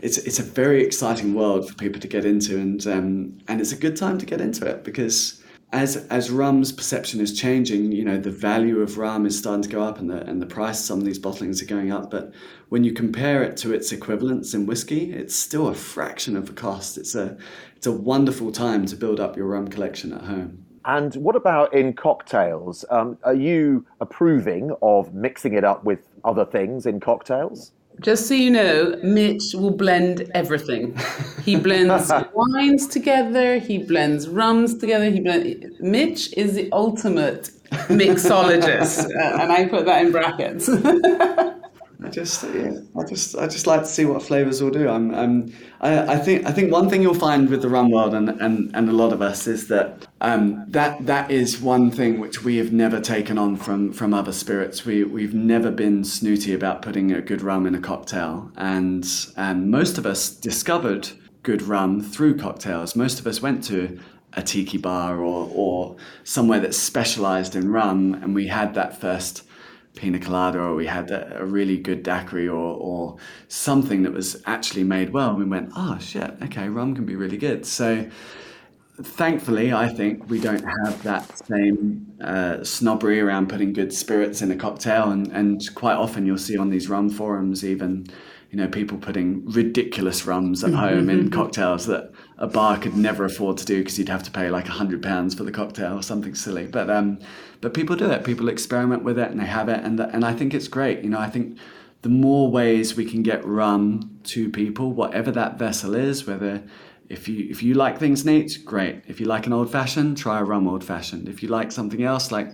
it's it's a very exciting world for people to get into, and um, and it's a good time to get into it because as as rum's perception is changing, you know, the value of rum is starting to go up, and the and the price of some of these bottlings are going up. But when you compare it to its equivalents in whiskey, it's still a fraction of the cost. It's a it's a wonderful time to build up your rum collection at home. And what about in cocktails? Um, are you approving of mixing it up with other things in cocktails? Just so you know, Mitch will blend everything. He blends wines together. He blends rums together. He blend... Mitch is the ultimate mixologist, uh, and I put that in brackets. just, yeah, I just, I just like to see what flavors will do. I'm, um, I, I think, I think one thing you'll find with the rum world and, and, and a lot of us is that, um, that, that is one thing which we have never taken on from, from other spirits. We, we've never been snooty about putting a good rum in a cocktail, and, and most of us discovered good rum through cocktails. Most of us went to a tiki bar or, or somewhere that's specialized in rum, and we had that first pina colada, or we had a, a really good daiquiri, or, or something that was actually made well, and we went, oh shit, okay, rum can be really good. So thankfully, I think we don't have that same uh, snobbery around putting good spirits in a cocktail, and, and quite often you'll see on these rum forums even, you know, people putting ridiculous rums at home in cocktails that a bar could never afford to do because you'd have to pay like a hundred pounds for the cocktail or something silly. But um, but people do it. People experiment with it and they have it, and and I think it's great. You know, I think the more ways we can get rum to people, whatever that vessel is, whether if you if you like things neat, great. If you like an old fashioned, try a rum old fashioned. If you like something else, like,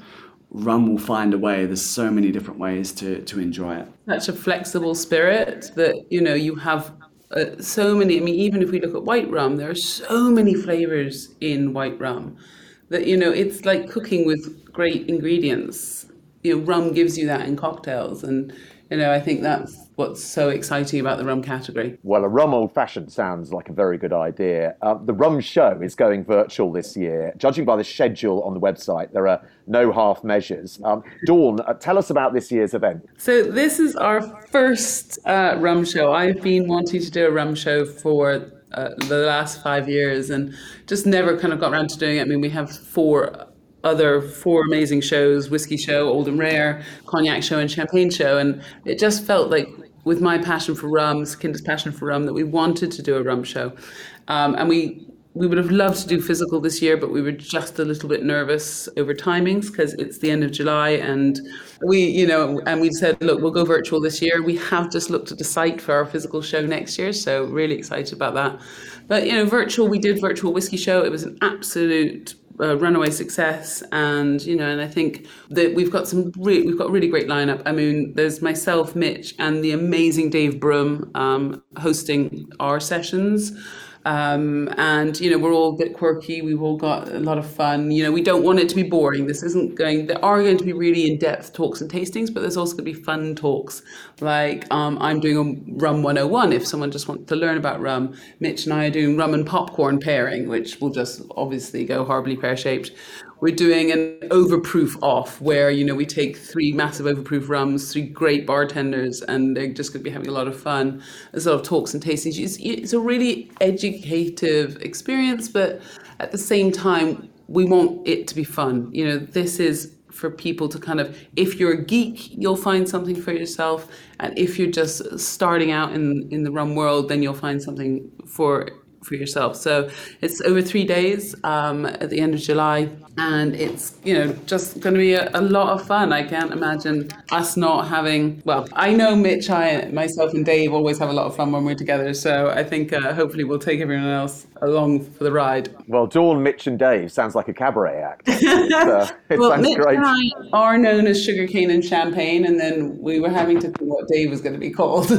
rum will find a way. There's so many different ways to to enjoy it. Such a flexible spirit that, you know, you have uh, so many. I mean, even if we look at white rum, there are so many flavors in white rum that, you know, it's like cooking with great ingredients. You know, rum gives you that in cocktails, and, you know, I think that's what's so exciting about the rum category. Well, a rum old-fashioned sounds like a very good idea. Uh, the Rum Show is going virtual this year. Judging by the schedule on the website, there are no half measures. Um, Dawn, uh, tell us about this year's event. So this is our first uh, Rum Show. I've been wanting to do a Rum Show for uh, the last five years and just never kind of got around to doing it. I mean, we have four other four amazing shows: Whiskey Show, Old and Rare, Cognac Show, and Champagne Show. And it just felt like, with my passion for rum, Sukhinder's passion for rum, that we wanted to do a rum show. Um, and we we would have loved to do physical this year, but we were just a little bit nervous over timings because it's the end of July. And we, you know, and we said, look, we'll go virtual this year. We have just looked at the site for our physical show next year, so really excited about that. But, you know, virtual, we did virtual Whiskey Show. It was an absolute Uh, runaway success, and you know, and I think that we've got some re- we've got a really great lineup. I mean, there's myself, Mitch, and the amazing Dave Broom um, hosting our sessions, um, and you know, we're all a bit quirky. We've all got a lot of fun. You know, we don't want it to be boring. This isn't going. There are going to be really in-depth talks and tastings, but there's also going to be fun talks. Like um, I'm doing a Rum one oh one if someone just wants to learn about rum. Mitch and I are doing rum and popcorn pairing, which will just obviously go horribly pear-shaped. We're doing an overproof off where, you know, we take three massive overproof rums, three great bartenders, and they're just going to be having a lot of fun. There's a lot of talks and tastings. It's, it's a really educative experience, but at the same time, we want it to be fun. You know, this is for people to kind of, if you're a geek, you'll find something for yourself. And if you're just starting out in, in the rum world, then you'll find something for for yourself. So it's over three days um, at the end of July. And it's, you know, just going to be a, a lot of fun. I can't imagine us not having, well, I know Mitch, I, myself and Dave always have a lot of fun when we're together. So I think uh, hopefully we'll take everyone else along for the ride. Well, Dawn, Mitch and Dave sounds like a cabaret act. It's, uh, it well, sounds Mitch great. And I are known as Sugarcane and Champagne, and then we were having to think what Dave was going to be called.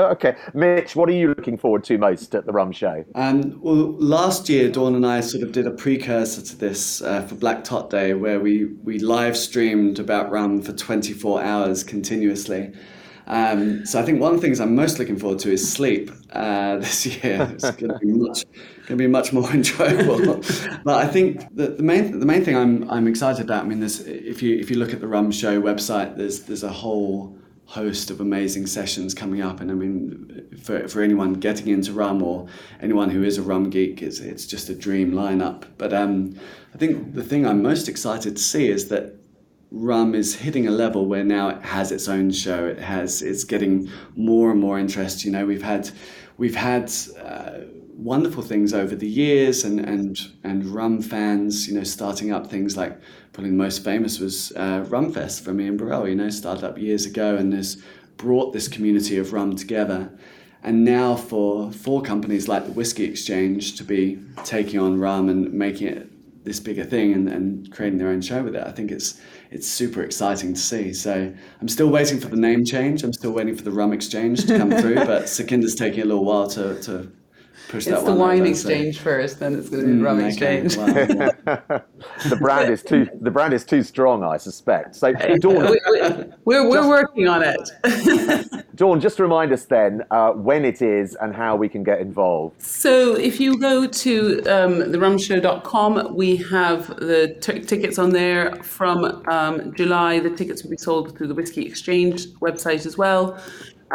Okay. Mitch, what are you looking forward to most at the Rum Show? Um, well, last year, Dawn and I sort of did a precursor to this uh, for Black Tot Day, where we, we live streamed about rum for twenty-four hours continuously. Um, so I think one of the things I'm most looking forward to is sleep uh, this year. It's going to be much, going to be much more enjoyable. But I think that the main the main thing I'm I'm excited about. I mean, there's if you if you look at the Rum Show website, there's there's a whole host of amazing sessions coming up, and I mean, for for anyone getting into rum or anyone who is a rum geek, it's it's just a dream lineup. But um, I think the thing I'm most excited to see is that rum is hitting a level where now it has its own show. It has it's getting more and more interest. You know, we've had we've had uh, wonderful things over the years, and and and rum fans, you know, starting up things like, probably the most famous was uh, Rum Fest from Ian Burrell. You know, started up years ago and has brought this community of rum together. And now for for companies like the Whiskey Exchange to be taking on rum and making it this bigger thing and, and creating their own show with it. I think it's it's super exciting to see. So I'm still waiting for the name change. I'm still waiting for the Rum Exchange to come through, but Sukhinder's taking a little while to, to push it's that one. It's the Wine over, Exchange so. First, then it's going to be mm, Rum okay. Exchange. Well, yeah. the brand is too the brand is too strong, I suspect. So Dawn, we, we, we're we're just, working on it. Dawn, just remind us then uh, when it is and how we can get involved. So if you go to um, the rum show dot com, we have the t- tickets on there from um, July. The tickets will be sold through the Whiskey Exchange website as well.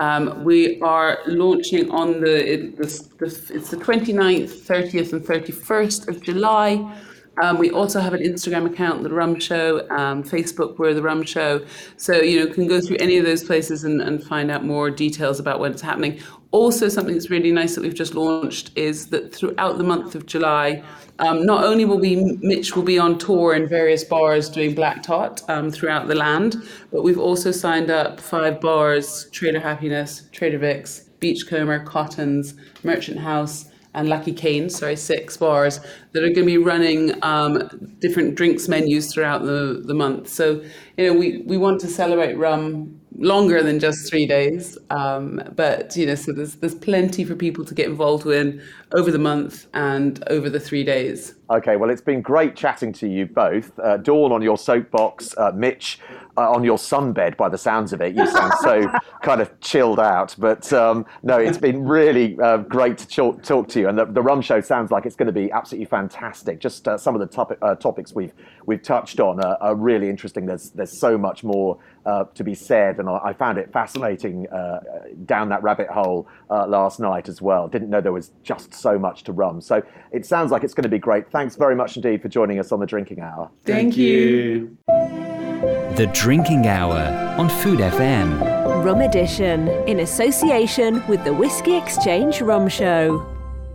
Um, we are launching on the, it, the, the, it's the twenty-ninth, thirtieth and thirty-first of July. Um, we also have an Instagram account, The Rum Show, um, Facebook, we're The Rum Show. So, you know, you can go through any of those places and, and find out more details about when it's happening. Also, something that's really nice that we've just launched is that throughout the month of July, um, not only will we, Mitch will be on tour in various bars doing Black Tot um, throughout the land, but we've also signed up five bars, Trailer Happiness, Trader Vicks, Beachcomber, Cottons, Merchant House, and Lucky Cane, sorry, six bars that are going to be running um, different drinks menus throughout the, the month. So, you know, we, we want to celebrate rum longer than just three days. Um, but, you know, so there's there's plenty for people to get involved in over the month and over the three days. Okay, well, it's been great chatting to you both. Uh, Dawn on your soapbox, uh, Mitch uh, on your sunbed by the sounds of it. You sound so kind of chilled out. But um, no, it's been really uh, great to ch- talk to you. And the, the Rum Show sounds like it's going to be absolutely fantastic. Just uh, some of the top- uh, topics we've we've touched on are, are really interesting. There's, there's so much more uh, to be said. And I, I found it fascinating uh, down that rabbit hole uh, last night as well. Didn't know there was just so much to rum. So it sounds like it's going to be great. Thank Thanks very much indeed for joining us on The Drinking Hour. Thank you. The Drinking Hour on Food F M. Rum Edition, in association with the Whiskey Exchange Rum Show.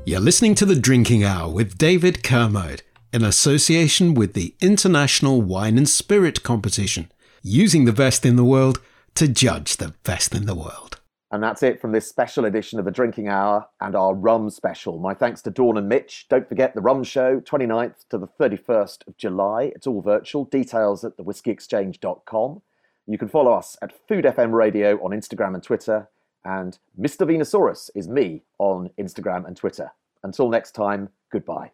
You're listening to The Drinking Hour with David Kermode, in association with the International Wine and Spirit Competition, using the best in the world to judge the best in the world. And that's it from this special edition of The Drinking Hour and our rum special. My thanks to Dawn and Mitch. Don't forget The Rum Show, twenty-ninth to the thirty-first of July. It's all virtual. Details at the whiskey exchange dot com. You can follow us at Food F M Radio on Instagram and Twitter. And Mister Venusaurus is me on Instagram and Twitter. Until next time, goodbye.